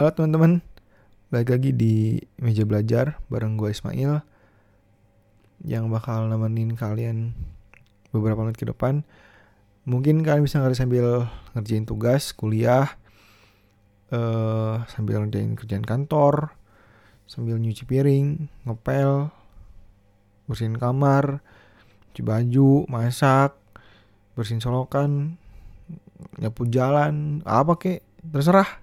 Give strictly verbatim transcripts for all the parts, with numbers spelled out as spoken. Halo teman-teman, balik lagi di meja belajar bareng gue Ismail yang bakal nemenin kalian beberapa menit ke depan. Mungkin kalian bisa ngerjain sambil ngerjain tugas, kuliah, uh, sambil ngerjain kerjaan kantor, sambil nyuci piring, ngepel, bersihin kamar, cuci baju, masak, bersihin solokan, nyapu jalan, apa kek, terserah.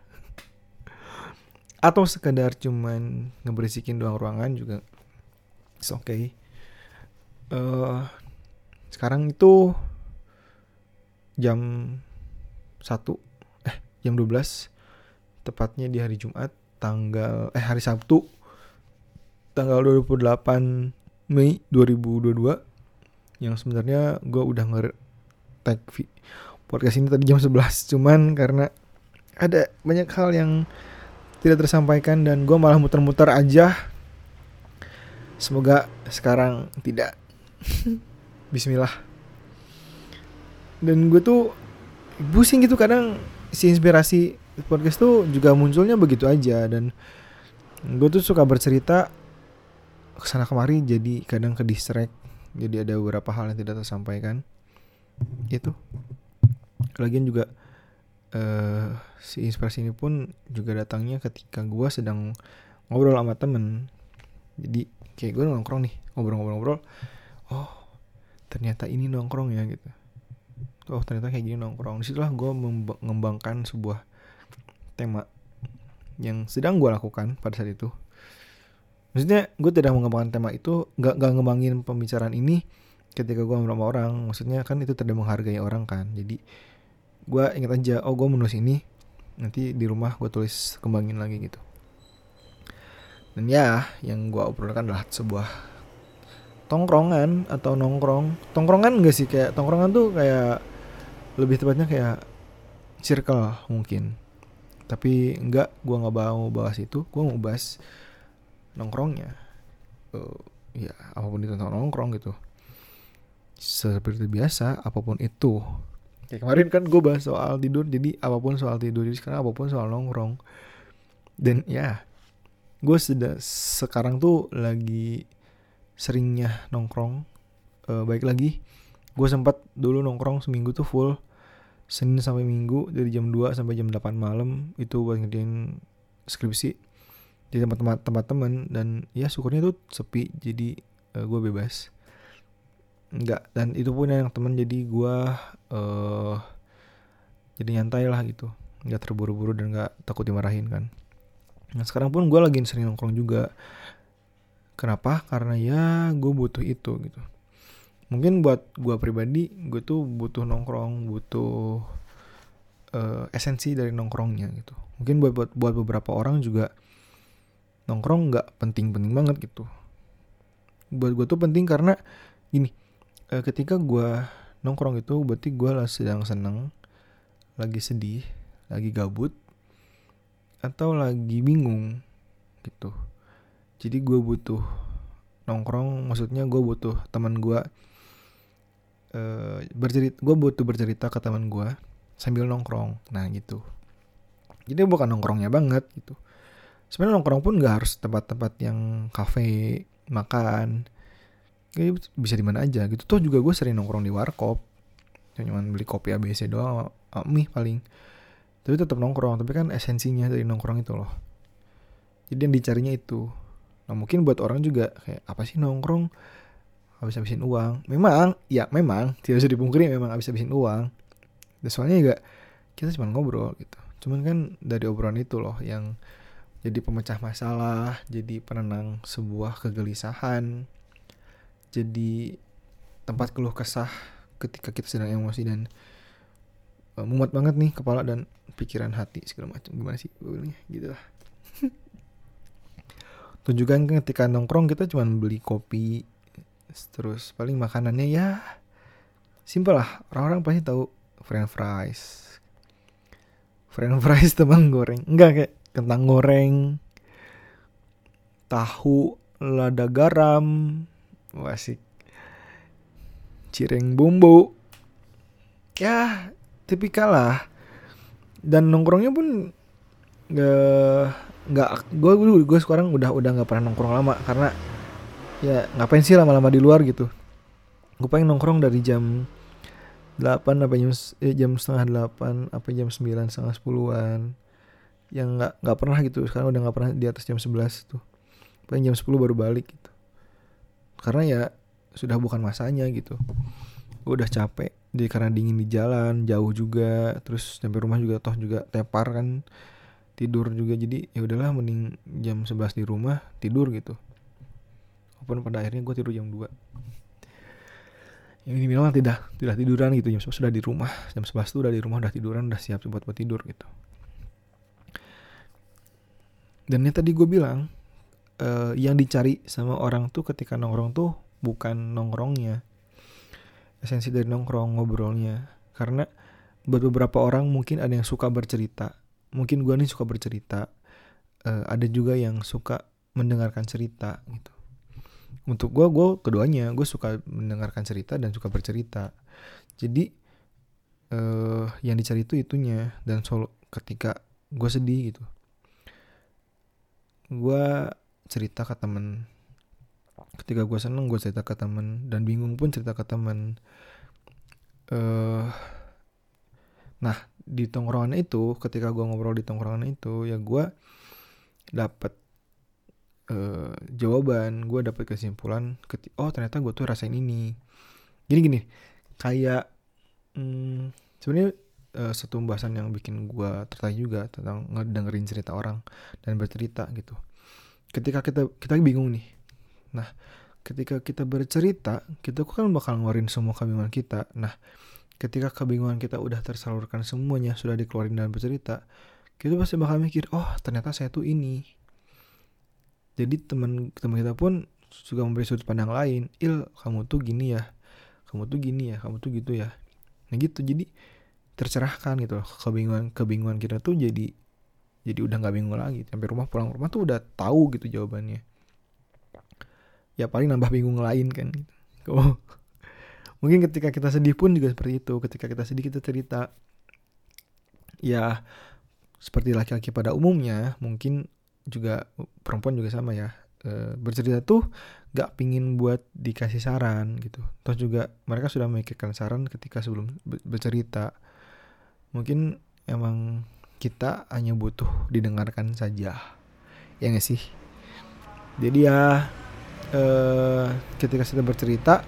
Atau sekedar cuman ngeberisikin doang ruangan juga it's okay. Uh, sekarang itu jam satu eh jam dua belas tepatnya di hari Jumat tanggal eh hari Sabtu tanggal dua puluh delapan Mei dua ribu dua puluh dua yang sebenarnya gue udah nge-tag podcast ini tadi jam sebelas, cuman karena ada banyak hal yang tidak tersampaikan dan gue malah muter-muter aja. Semoga sekarang tidak. Bismillah. Dan gue tuh pusing gitu, kadang si inspirasi podcast tuh juga munculnya begitu aja. Dan gue tuh suka bercerita kesana kemari, jadi kadang ke distract. Jadi ada beberapa hal yang tidak tersampaikan. Itu lagian juga Uh, si inspirasi ini pun juga datangnya ketika gue sedang ngobrol sama temen. Jadi kayak gue nongkrong nih, ngobrol-ngobrol-ngobrol, oh ternyata ini nongkrong ya gitu, oh ternyata kayak gini nongkrong. Disitulah gue mengembangkan sebuah tema yang sedang gue lakukan pada saat itu. Maksudnya gue tidak mengembangkan tema itu, Gak, gak ngembangin pembicaraan ini ketika gue ngobrol sama orang. Maksudnya kan itu tidak menghargai orang kan. Jadi gue ingat aja, oh gue menulis ini, nanti di rumah gue tulis kembangin lagi gitu. Dan ya, yang gue obrolkan adalah sebuah tongkrongan atau nongkrong. Tongkrongan gak sih? Kayak tongkrongan tuh kayak lebih tepatnya kayak circle mungkin. Tapi enggak, gue gak mau bahas itu. Gue mau bahas nongkrongnya. Uh, ya apapun itu tentang nongkrong gitu. Seperti biasa, apapun itu. Kayak kemarin kan gue bahas soal tidur, jadi apapun soal tidur, jadi sekarang apapun soal nongkrong. Dan ya, gue sudah sekarang tuh lagi seringnya nongkrong. E, baik lagi, gue sempat dulu nongkrong seminggu tuh full. Senin sampai Minggu, dari jam dua sampai jam delapan malam, itu buat ngerjain skripsi di tempat-tempat tempat temen. Dan ya syukurnya tuh sepi, jadi e, gue bebas. Enggak, dan itu pun yang temen, jadi gue uh, jadi nyantai lah gitu, gak terburu-buru dan gak takut dimarahin kan. Nah sekarang pun gue lagi sering nongkrong juga. Kenapa? Karena ya gue butuh itu gitu. Mungkin buat gue pribadi, gue tuh butuh nongkrong, butuh uh, esensi dari nongkrongnya gitu. Mungkin buat, buat, buat beberapa orang juga nongkrong gak penting-penting banget gitu. Buat gue tuh penting karena gini, ketika gue nongkrong itu berarti gue sedang seneng, lagi sedih, lagi gabut, atau lagi bingung gitu. Jadi gue butuh nongkrong, maksudnya gue butuh teman gue uh, bercerita, gue butuh bercerita ke teman gue sambil nongkrong. Nah gitu. Jadi bukan nongkrongnya banget gitu. Sebenarnya nongkrong pun nggak harus tempat-tempat yang kafe, makan. Kayak bisa di mana aja gitu. Tuh juga gue sering nongkrong di warkop, cuma beli kopi A B C doang, mie paling. Tapi tetap nongkrong. Tapi kan esensinya dari nongkrong itu loh. Jadi yang dicarinya itu. Nah mungkin buat orang juga kayak apa sih nongkrong? Habis-habisin uang. Memang, ya memang tidak bisa dipungkiri, memang habis-habisin uang. Dan soalnya juga kita cuma ngobrol gitu. Cuman kan dari obrolan itu loh yang jadi pemecah masalah, jadi penenang sebuah kegelisahan, jadi tempat keluh kesah ketika kita sedang emosi dan uh, mumet banget nih kepala dan pikiran, hati segala macam. Gimana sih bilangnya gitu lah. Tunjukkan ketika nongkrong kita cuma beli kopi, terus paling makanannya ya simpel lah. Orang-orang pasti tahu french fries. French fries teman goreng. Enggak, kayak kentang goreng, tahu lada garam, wasik, cireng bumbu, ya tipikal lah. Dan nongkrongnya pun nggak, gue gue sekarang udah udah nggak pernah nongkrong lama, karena ya ngapain sih lama-lama di luar gitu. Gue pengen nongkrong dari jam delapan sampai jam eh, jam setengah delapan sampai jam sembilan setengah sepuluhan, yang nggak nggak pernah gitu. Sekarang udah nggak pernah di atas jam sebelas tuh, paling jam sepuluh baru balik gitu, karena ya sudah bukan masanya gitu. Gue udah capek, jadi karena dingin di jalan, jauh juga, terus sampai rumah juga toh juga tepar kan, tidur juga, jadi ya udahlah mending jam sebelas di rumah tidur gitu. Walaupun pada akhirnya gue tidur jam dua. Yang ini memang tidak tidak tiduran gitu, jam sebelas sudah di rumah, jam sebelas tuh udah di rumah, udah tiduran, udah siap buat buat tidur gitu. Dan yang tadi gue bilang, eh, yang dicari sama orang tuh ketika nongkrong tuh bukan nongkrongnya, esensi dari nongkrong, ngobrolnya. Karena buat beberapa orang mungkin ada yang suka bercerita, mungkin gue nih suka bercerita, eh, ada juga yang suka mendengarkan cerita gitu. Untuk gue, gue keduanya, gue suka mendengarkan cerita dan suka bercerita. Jadi eh, yang dicari itu itunya. Dan solo, ketika gue sedih gitu, gue cerita ke temen. Ketika gue seneng, gue cerita ke temen. Dan bingung pun cerita ke temen. Eh, nah di tongkrongan itu, ketika gue ngobrol di tongkrongan itu, ya gue dapet Uh, jawaban, gue dapet kesimpulan, keti- oh ternyata gue tuh rasain ini, gini-gini, kayak hmm, sebenarnya uh, satu pembahasan yang bikin gue tertarik juga tentang ngedengerin cerita orang dan bercerita gitu. Ketika kita kita bingung nih, nah ketika kita bercerita, kita kan bakal ngeluarin semua kebingungan kita. Nah ketika kebingungan kita udah tersalurkan semuanya, sudah dikeluarin dan bercerita, kita pasti bakal mikir, oh ternyata saya tuh ini. Jadi teman teman kita pun juga memberi sudut pandang lain. Il, kamu tuh gini ya, kamu tuh gini ya, kamu tuh gitu ya. Nah gitu, jadi tercerahkan gitu loh. Kebingungan kebingungan kita tuh jadi jadi udah nggak bingung lagi. Sampai rumah, pulang rumah tuh udah tahu gitu jawabannya. Ya paling nambah bingung lain kan. Gitu. Oh. Mungkin ketika kita sedih pun juga seperti itu. Ketika kita sedih kita cerita. Ya seperti laki-laki pada umumnya, mungkin juga perempuan juga sama ya, e, bercerita tuh gak pingin buat dikasih saran gitu. Terus juga mereka sudah memikirkan saran ketika sebelum bercerita. Mungkin emang kita hanya butuh didengarkan saja, ya gak sih? Jadi ya e, ketika kita bercerita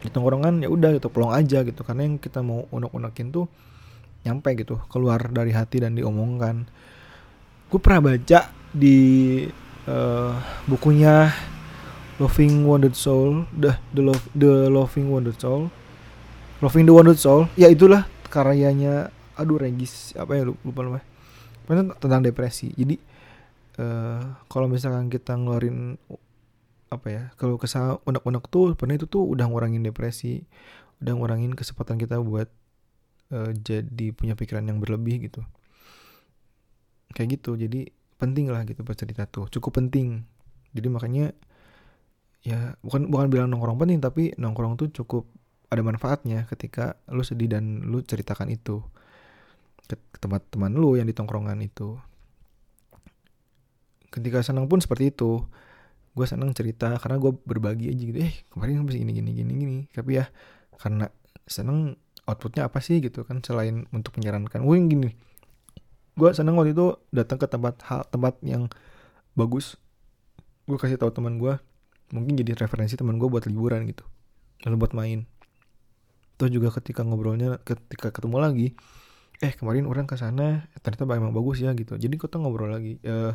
di tongkrongan ya udah gitu, pelong aja gitu, karena yang kita mau unek-unekin tuh nyampe gitu, keluar dari hati dan diomongkan. Gue pernah baca di uh, bukunya Loving Wounded Soul, the the, Love, the Loving Wounded Soul, Loving the Wounded Soul, ya itulah karyanya, aduh Regis apa ya lupa namanya, tentang depresi. Jadi uh, kalau misalkan kita ngeluarin apa ya, kalau kesal unek-unek tuh, sebenarnya itu tuh udah ngurangin depresi, udah ngurangin kesempatan kita buat uh, jadi punya pikiran yang berlebih gitu. Kayak gitu, jadi penting lah gitu bercerita tuh, cukup penting. Jadi makanya ya bukan bukan bilang nongkrong penting, tapi nongkrong tuh cukup ada manfaatnya ketika lu sedih dan lu ceritakan itu ke teman-teman lu yang di tongkrongan itu. Ketika senang pun seperti itu, gue senang cerita karena gue berbagi aja gitu. Eh kemarin habis gini gini gini gini, tapi ya karena senang outputnya apa sih gitu kan, selain untuk menyarankan, wah gini. Gue seneng waktu itu datang ke tempat hal, tempat yang bagus. Gue kasih tahu teman gue, mungkin jadi referensi teman gue buat liburan gitu, lalu buat main. Terus juga ketika ngobrolnya, ketika ketemu lagi, eh kemarin orang kesana ternyata emang bagus ya gitu. Jadi kita ngobrol lagi, eh,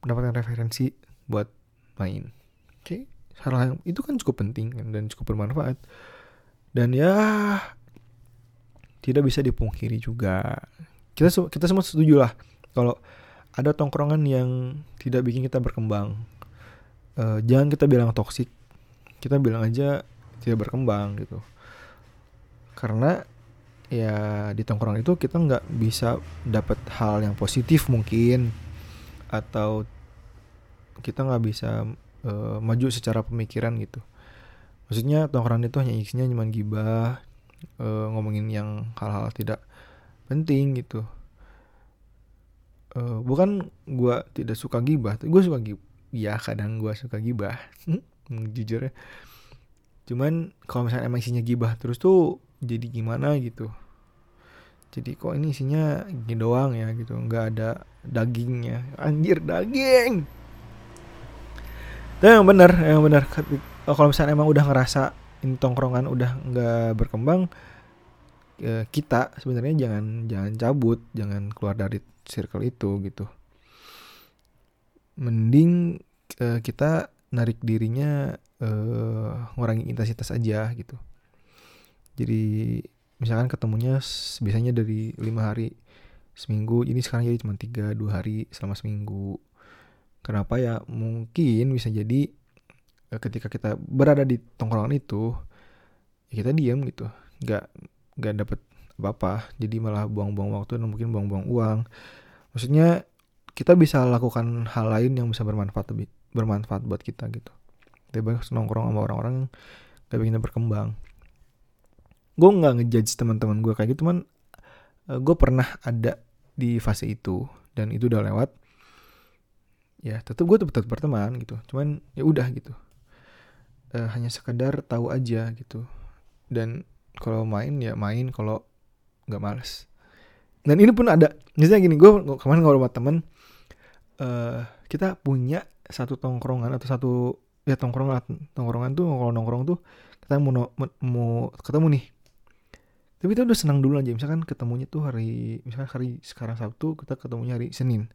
mendapatkan referensi buat main. Oke, hal yang itu kan cukup penting dan cukup bermanfaat. Dan ya tidak bisa dipungkiri juga, kita kita semua setuju lah kalau ada tongkrongan yang tidak bikin kita berkembang, e, jangan kita bilang toksik, kita bilang aja tidak berkembang gitu. Karena ya di tongkrongan itu kita nggak bisa dapat hal yang positif mungkin, atau kita nggak bisa e, maju secara pemikiran gitu. Maksudnya tongkrongan itu hanya isinya cuma gibah, e, ngomongin yang hal-hal tidak penting gitu. uh, bukan gue tidak suka gibah, gue suka gibah ya, kadang gue suka gibah jujur ya. Cuman kalau misalnya emang isinya gibah terus tuh jadi gimana gitu, jadi kok ini isinya gini doang ya gitu, nggak ada dagingnya. Anjir daging. Tapi yang benar, yang benar kalau misalnya emang udah ngerasa ini tongkrongan udah nggak berkembang, kita sebenarnya jangan jangan cabut, jangan keluar dari circle itu gitu. Mending kita narik dirinya, ngurangi intensitas aja gitu. Jadi misalkan ketemunya biasanya dari lima hari seminggu, ini sekarang jadi cuma tiga dua hari selama seminggu. Kenapa ya? Mungkin bisa jadi ketika kita berada di tongkrongan itu ya kita diam gitu, nggak nggak dapet apa-apa, jadi malah buang-buang waktu dan mungkin buang-buang uang. Maksudnya kita bisa lakukan hal lain yang bisa bermanfaat lebih bermanfaat buat kita gitu. Kita banyak nongkrong sama orang-orang yang gak bikin berkembang. Gue nggak ngejudge teman-teman gue kayak gitu, cuman gue pernah ada di fase itu dan itu udah lewat. Ya tetap gue tetap berteman gitu, cuman ya udah gitu, e, hanya sekedar tahu aja gitu. Dan kalau main ya main, kalau nggak males. Dan ini pun ada, misalnya gini, gue kemarin ngobrol sama temen, e, kita punya satu tongkrongan atau satu ya tongkrongan tongkrongan tuh kalau nongkrong tuh kita mau mau ketemu nih, tapi kita udah senang dulu aja. Misalkan ketemunya tuh hari, misalkan hari sekarang Sabtu, kita ketemunya hari Senin.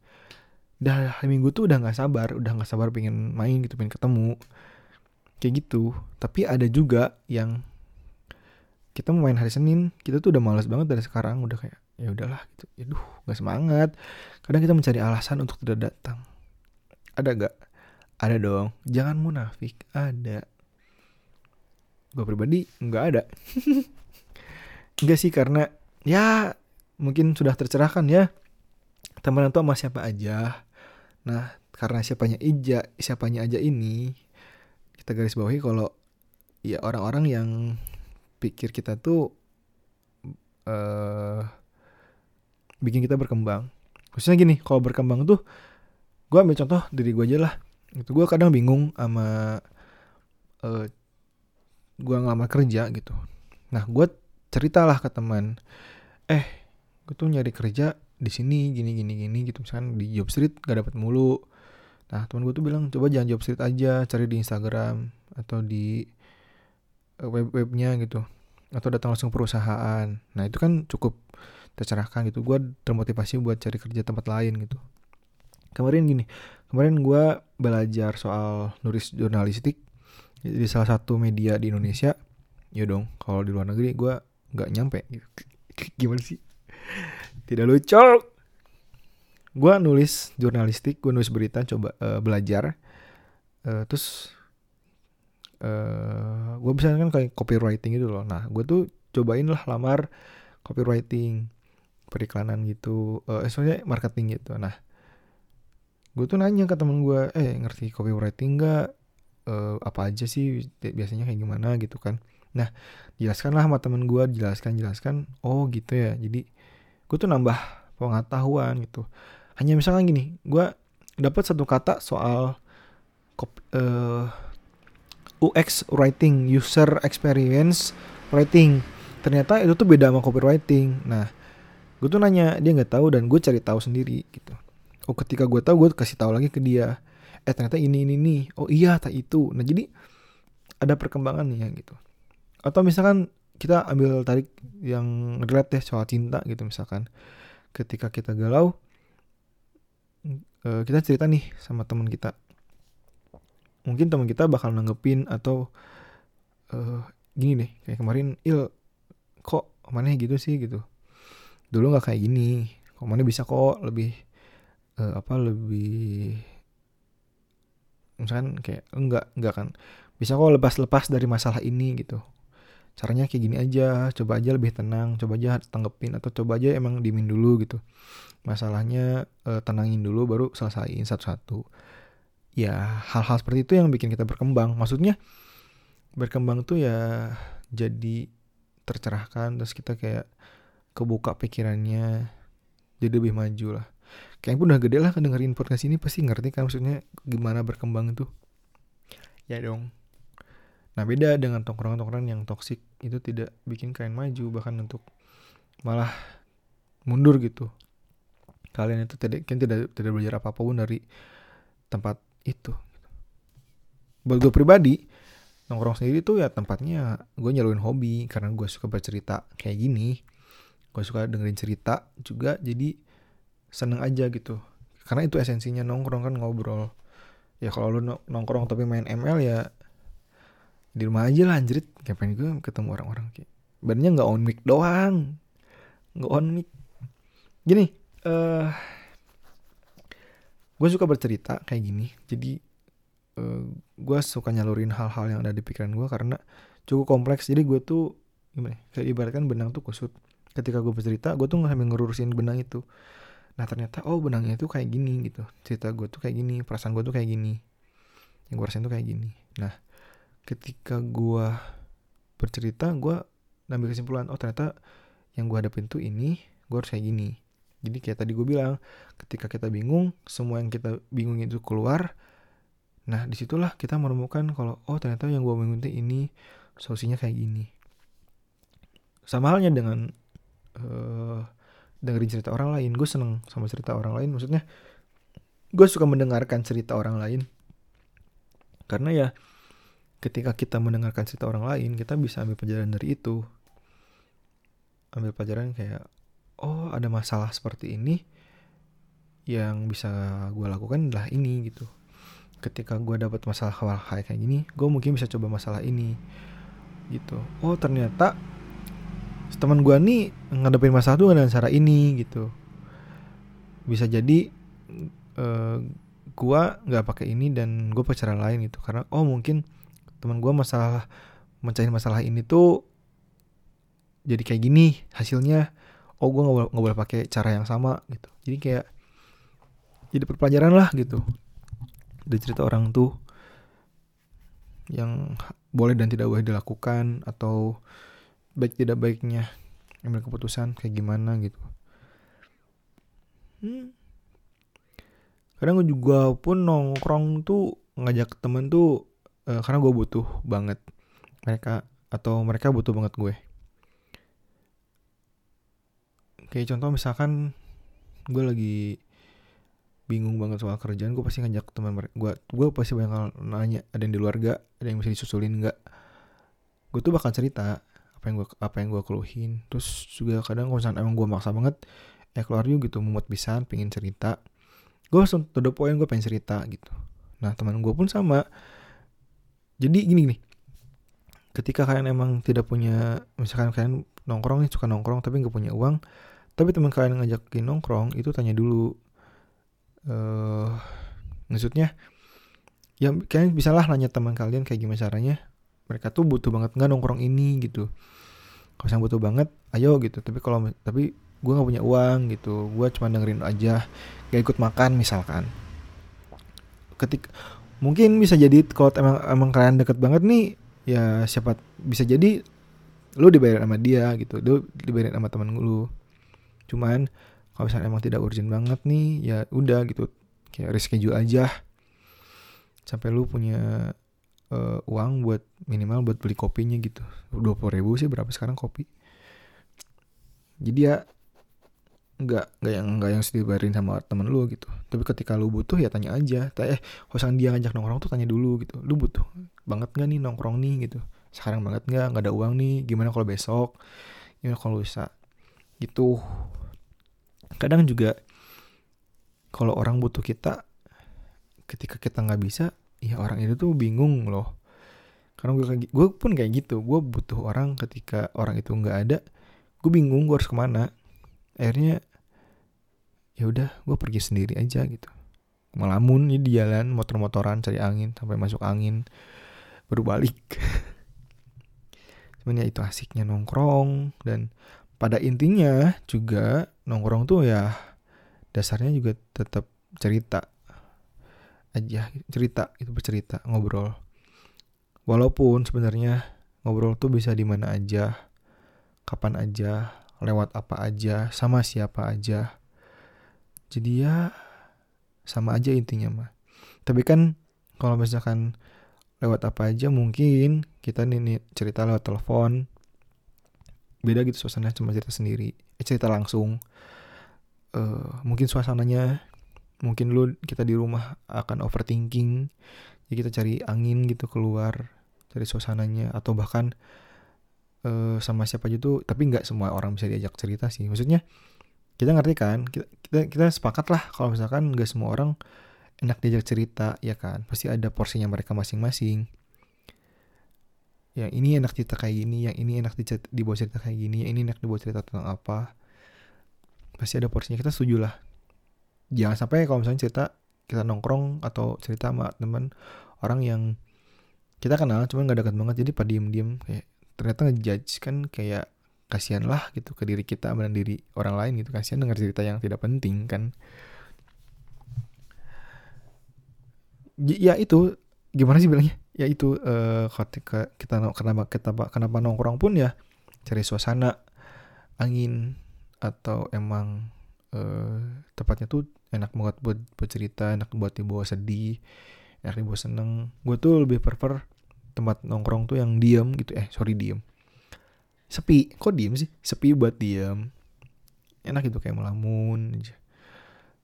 Dah hari Minggu tuh udah nggak sabar, udah nggak sabar pengen main gitu, pengen ketemu kayak gitu. Tapi ada juga yang kita mau main hari Senin, kita tuh udah malas banget dari sekarang, udah kayak ya udahlah gitu, ya duh nggak semangat. Kadang kita mencari alasan untuk tidak datang. Ada gak? Ada dong. Jangan munafik. Ada. Gue pribadi nggak ada. Nggak sih, karena ya mungkin sudah tercerahkan ya, teman itu sama siapa aja. Nah, karena siapanya aja, siapanya aja ini kita garis bawahi kalau ya orang-orang yang pikir kita tuh uh, bikin kita berkembang. Khususnya gini, kalau berkembang tuh gue ambil contoh diri gue aja lah. Itu gue kadang bingung sama uh, gue ngelamar kerja gitu. Nah, gue ceritalah ke teman, eh gue tuh nyari kerja di sini gini gini gini gitu, misalkan di Job Street gak dapet mulu. Nah teman gue tuh bilang coba jangan Job Street aja, cari di Instagram atau di web-webnya gitu, atau datang langsung perusahaan. Nah itu kan cukup tercerahkan gitu, gue termotivasi buat cari kerja tempat lain gitu. Kemarin gini, kemarin gue belajar soal nulis jurnalistik di salah satu media di Indonesia. Ya dong, kalau di luar negeri gue nggak nyampe gitu. Gimana sih? Tidak lucu. Gue nulis jurnalistik, gue nulis berita, coba uh, belajar. Uh, terus uh, gue bisa kan kayak copywriting gitu loh. Nah, gue tuh cobain lah lamar copywriting, periklanan gitu. Eh, uh, soalnya marketing gitu. Nah, gue tuh nanya ke temen gue, eh ngerti copywriting nggak? Uh, apa aja sih biasanya kayak gimana gitu kan? Nah, jelaskan lah sama temen gue, jelaskan, jelaskan. Oh gitu ya, jadi gue tuh nambah pengetahuan gitu. Hanya misalkan gini, gue dapat satu kata soal uh, U X writing, user experience writing. Ternyata itu tuh beda sama copywriting. Nah, gue tuh nanya, dia nggak tahu dan gue cari tahu sendiri gitu. Oh, ketika gue tahu, gue kasih tahu lagi ke dia. Eh ternyata ini ini nih. Oh iya, tak itu. Nah jadi ada perkembangan nih ya gitu. Atau misalkan kita ambil tarik yang relate deh soal cinta gitu, misalkan ketika kita galau, kita cerita nih sama teman kita, mungkin teman kita bakal nanggepin atau uh, gini deh kayak kemarin, il kok mana gitu sih gitu, dulu nggak kayak gini, kok mana bisa kok lebih uh, apa lebih, misalkan kayak enggak enggak kan bisa kok lepas-lepas dari masalah ini gitu. Caranya kayak gini aja, coba aja lebih tenang, coba aja tanggepin, atau coba aja emang dimin dulu gitu. Masalahnya e, tenangin dulu baru selesaiin satu-satu. Ya hal-hal seperti itu yang bikin kita berkembang. Maksudnya berkembang tuh ya jadi tercerahkan, terus kita kayak kebuka pikirannya, jadi lebih maju lah. Kayaknya pun udah gede lah kan dengerin podcast ini, pasti ngerti kan maksudnya gimana berkembang itu. Ya dong. Nah beda dengan tongkrongan-tongkrongan yang toksik, itu tidak bikin kalian maju, bahkan untuk malah mundur gitu. Kalian itu tidak, kalian tidak tidak belajar apa-apa pun dari tempat itu. Buat gue pribadi, nongkrong sendiri tuh ya tempatnya gue nyaluin hobi, karena gue suka bercerita kayak gini. Gue suka dengerin cerita juga, jadi seneng aja gitu. Karena itu esensinya nongkrong kan, ngobrol. Ya kalau lu nongkrong tapi main M L ya di rumah aja lah anjrit. Kayak pengen gue ketemu orang-orang kayak badannya gak on mic doang, gak on mic gini. uh, Gue suka bercerita kayak gini. Jadi uh, gue suka nyalurin hal-hal yang ada di pikiran gue, karena cukup kompleks. Jadi gue tuh gimana, kayak ibaratkan benang tuh kusut. Ketika gue bercerita, gue tuh sambil ngerurusin benang itu. Nah ternyata oh benangnya tuh kayak gini gitu, cerita gue tuh kayak gini, perasaan gue tuh kayak gini, yang gue rasain tuh kayak gini. Nah ketika gue bercerita, gue ambil kesimpulan, oh ternyata yang gue hadapin tuh ini, gue harus kayak gini. Jadi kayak tadi gue bilang, ketika kita bingung, semua yang kita bingung itu keluar. Nah disitulah kita menemukan kalau oh ternyata yang gue bingung tuh ini, solusinya kayak gini. Sama halnya dengan uh, dengerin cerita orang lain. Gue seneng sama cerita orang lain, maksudnya gue suka mendengarkan cerita orang lain. Karena ya ketika kita mendengarkan cerita orang lain, kita bisa ambil pelajaran dari itu. Ambil pelajaran kayak, oh ada masalah seperti ini, yang bisa gue lakukan adalah ini gitu. Ketika gue dapat masalah kayak gini, gue mungkin bisa coba masalah ini gitu. Oh ternyata teman gue nih ngadepin masalah tuh dengan cara ini gitu. Bisa jadi uh, gue gak pakai ini dan gue pakai cara lain gitu. Karena oh mungkin teman gue masalah mencahin masalah ini tuh jadi kayak gini hasilnya. Oh gue nggak boleh nggak boleh pakai cara yang sama gitu. Jadi kayak jadi perpelajaran lah gitu. Ada cerita orang tuh yang boleh dan tidak boleh dilakukan, atau baik tidak baiknya ambil keputusan kayak gimana gitu. Hmm. Kadang gue juga pun nongkrong tuh ngajak temen tuh karena gue butuh banget mereka, atau mereka butuh banget gue. Kayak contoh misalkan gue lagi bingung banget soal kerjaan, gue pasti ngajak teman mereka. Gue gue pasti bakal nanya, ada yang di luar gak, ada yang bisa disusulin gak. Gue tuh bakal cerita apa yang gue apa yang gue keluhin. Terus juga kadang kalau misalkan emang gue maksa banget, eh keluar yuk gitu, mumet pisan pengen cerita. Gue langsung to the point, gue pengen cerita gitu. Nah teman gue pun sama. Jadi gini nih, ketika kalian emang tidak punya, misalkan kalian nongkrong nih, suka nongkrong tapi gak punya uang, tapi teman kalian ngajakin nongkrong, itu tanya dulu. Uh, maksudnya, ya kalian bisalah nanya teman kalian kayak gimana caranya, mereka tuh butuh banget gak nongkrong ini gitu. Kalau yang butuh banget, ayo gitu. Tapi kalau tapi gue gak punya uang gitu, gue cuma dengerin aja, gak ikut makan misalkan. Ketika mungkin bisa jadi kalau emang, emang kalian deket banget nih, ya siapa bisa jadi lu dibayarin sama dia gitu, lu dibayarin sama temen lu. Cuman kalau misalnya emang tidak urgent banget nih, ya udah gitu, kayak reschedule aja sampai lu punya uh, uang buat minimal buat beli kopinya gitu. Dua puluh ribu sih berapa sekarang kopi. Jadi ya Nggak, nggak yang nggak yang dibayarin sama temen lu gitu. Tapi ketika lu butuh ya tanya aja. Eh, kalau dia ngajak nongkrong tuh tanya dulu gitu. Lu butuh banget nggak nih nongkrong nih gitu. Sekarang banget nggak, nggak ada uang nih. Gimana kalau besok? Gimana kalau lusa? Gitu. Kadang juga kalau orang butuh kita, ketika kita nggak bisa, ya orang itu tuh bingung loh. Karena gue, gue pun kayak gitu. Gue butuh orang, ketika orang itu nggak ada, gue bingung gue harus kemana. Akhirnya ya udah gue pergi sendiri aja gitu, ngelamun ya di jalan, motor-motoran cari angin sampai masuk angin baru balik. Sebenarnya itu asiknya nongkrong. Dan pada intinya juga nongkrong tuh ya dasarnya juga tetap cerita aja, cerita itu bercerita, ngobrol. Walaupun sebenarnya ngobrol tuh bisa di mana aja, kapan aja, lewat apa aja, sama siapa aja. Jadi ya sama aja intinya mah. Tapi kan kalau misalkan lewat apa aja mungkin kita nih cerita lewat telepon. Beda gitu suasananya cuma cerita sendiri. Eh, cerita langsung. Uh, mungkin suasananya, mungkin lu kita di rumah akan overthinking. Jadi kita cari angin gitu keluar dari suasananya. Atau bahkan uh, sama siapa aja tuh. Tapi gak semua orang bisa diajak cerita sih. Maksudnya kita ngerti kan. Kita, kita, kita sepakat lah kalau misalkan gak semua orang enak diajak cerita, ya kan? Pasti ada porsinya mereka masing-masing. Yang ini enak cerita kayak gini, yang ini enak dibuat cerita kayak gini, yang ini enak dibuat cerita tentang apa. Pasti ada porsinya, kita setuju lah. Jangan sampai kalau misalnya cerita, kita nongkrong atau cerita sama teman orang yang kita kenal, cuman gak dekat banget, jadi pada diem-diem. Kayak, ternyata ngejudge kan kayak kasihan lah gitu ke diri kita dan diri orang lain gitu. Kasihan dengar cerita yang tidak penting kan. Ya itu gimana sih bilangnya? Ya itu eh, ketika kita kenapa kita kenapa nongkrong pun ya cari suasana angin atau emang eh, tempatnya tuh enak banget buat bercerita, enak buat dibawa sedih, enak dibawa seneng. Gue tuh lebih prefer tempat nongkrong tuh yang diem gitu. Eh sorry diem, sepi. Kok diem sih? Sepi buat diem. Enak gitu kayak melamun aja.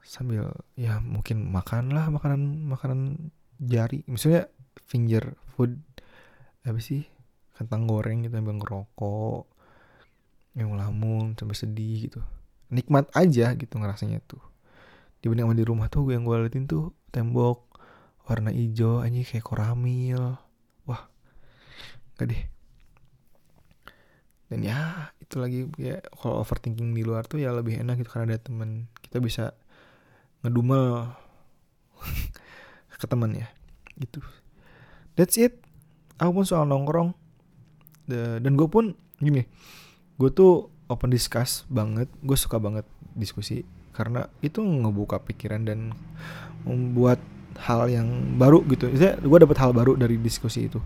Sambil ya mungkin makan lah makanan makanan jari, misalnya finger food apa sih, kentang goreng gitu, sambil ngerokok, yang ngelamun sampai sedih gitu, nikmat aja gitu ngerasanya tuh. Dibanding sama di rumah tuh yang gue liatin tuh tembok warna hijau aja kayak koramil, wah gak deh. Dan ya itu lagi ya, kalau overthinking di luar tuh ya lebih enak gitu karena ada teman, kita bisa ngedumel ke teman ya gitu. That's it. Aku pun soal nongkrong. The, dan gue pun gini, gue tuh open discuss banget. Gue suka banget diskusi karena itu ngebuka pikiran dan membuat hal yang baru gitu. Jadi gue dapet hal baru dari diskusi itu.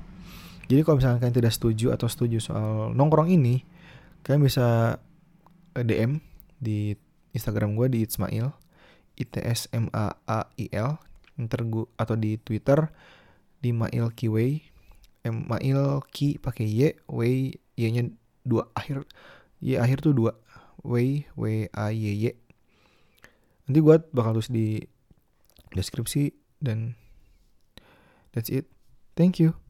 Jadi kalau misalkan kalian tidak setuju atau setuju soal nongkrong ini, kalian bisa D M di Instagram gue di itsmail, itsmail, ntar gue atau di Twitter di mailkiway, mailki pakai y, way y-nya dua akhir, y akhir tuh dua, way w a y y. Nanti gue bakal tulis di deskripsi dan that's it. Thank you.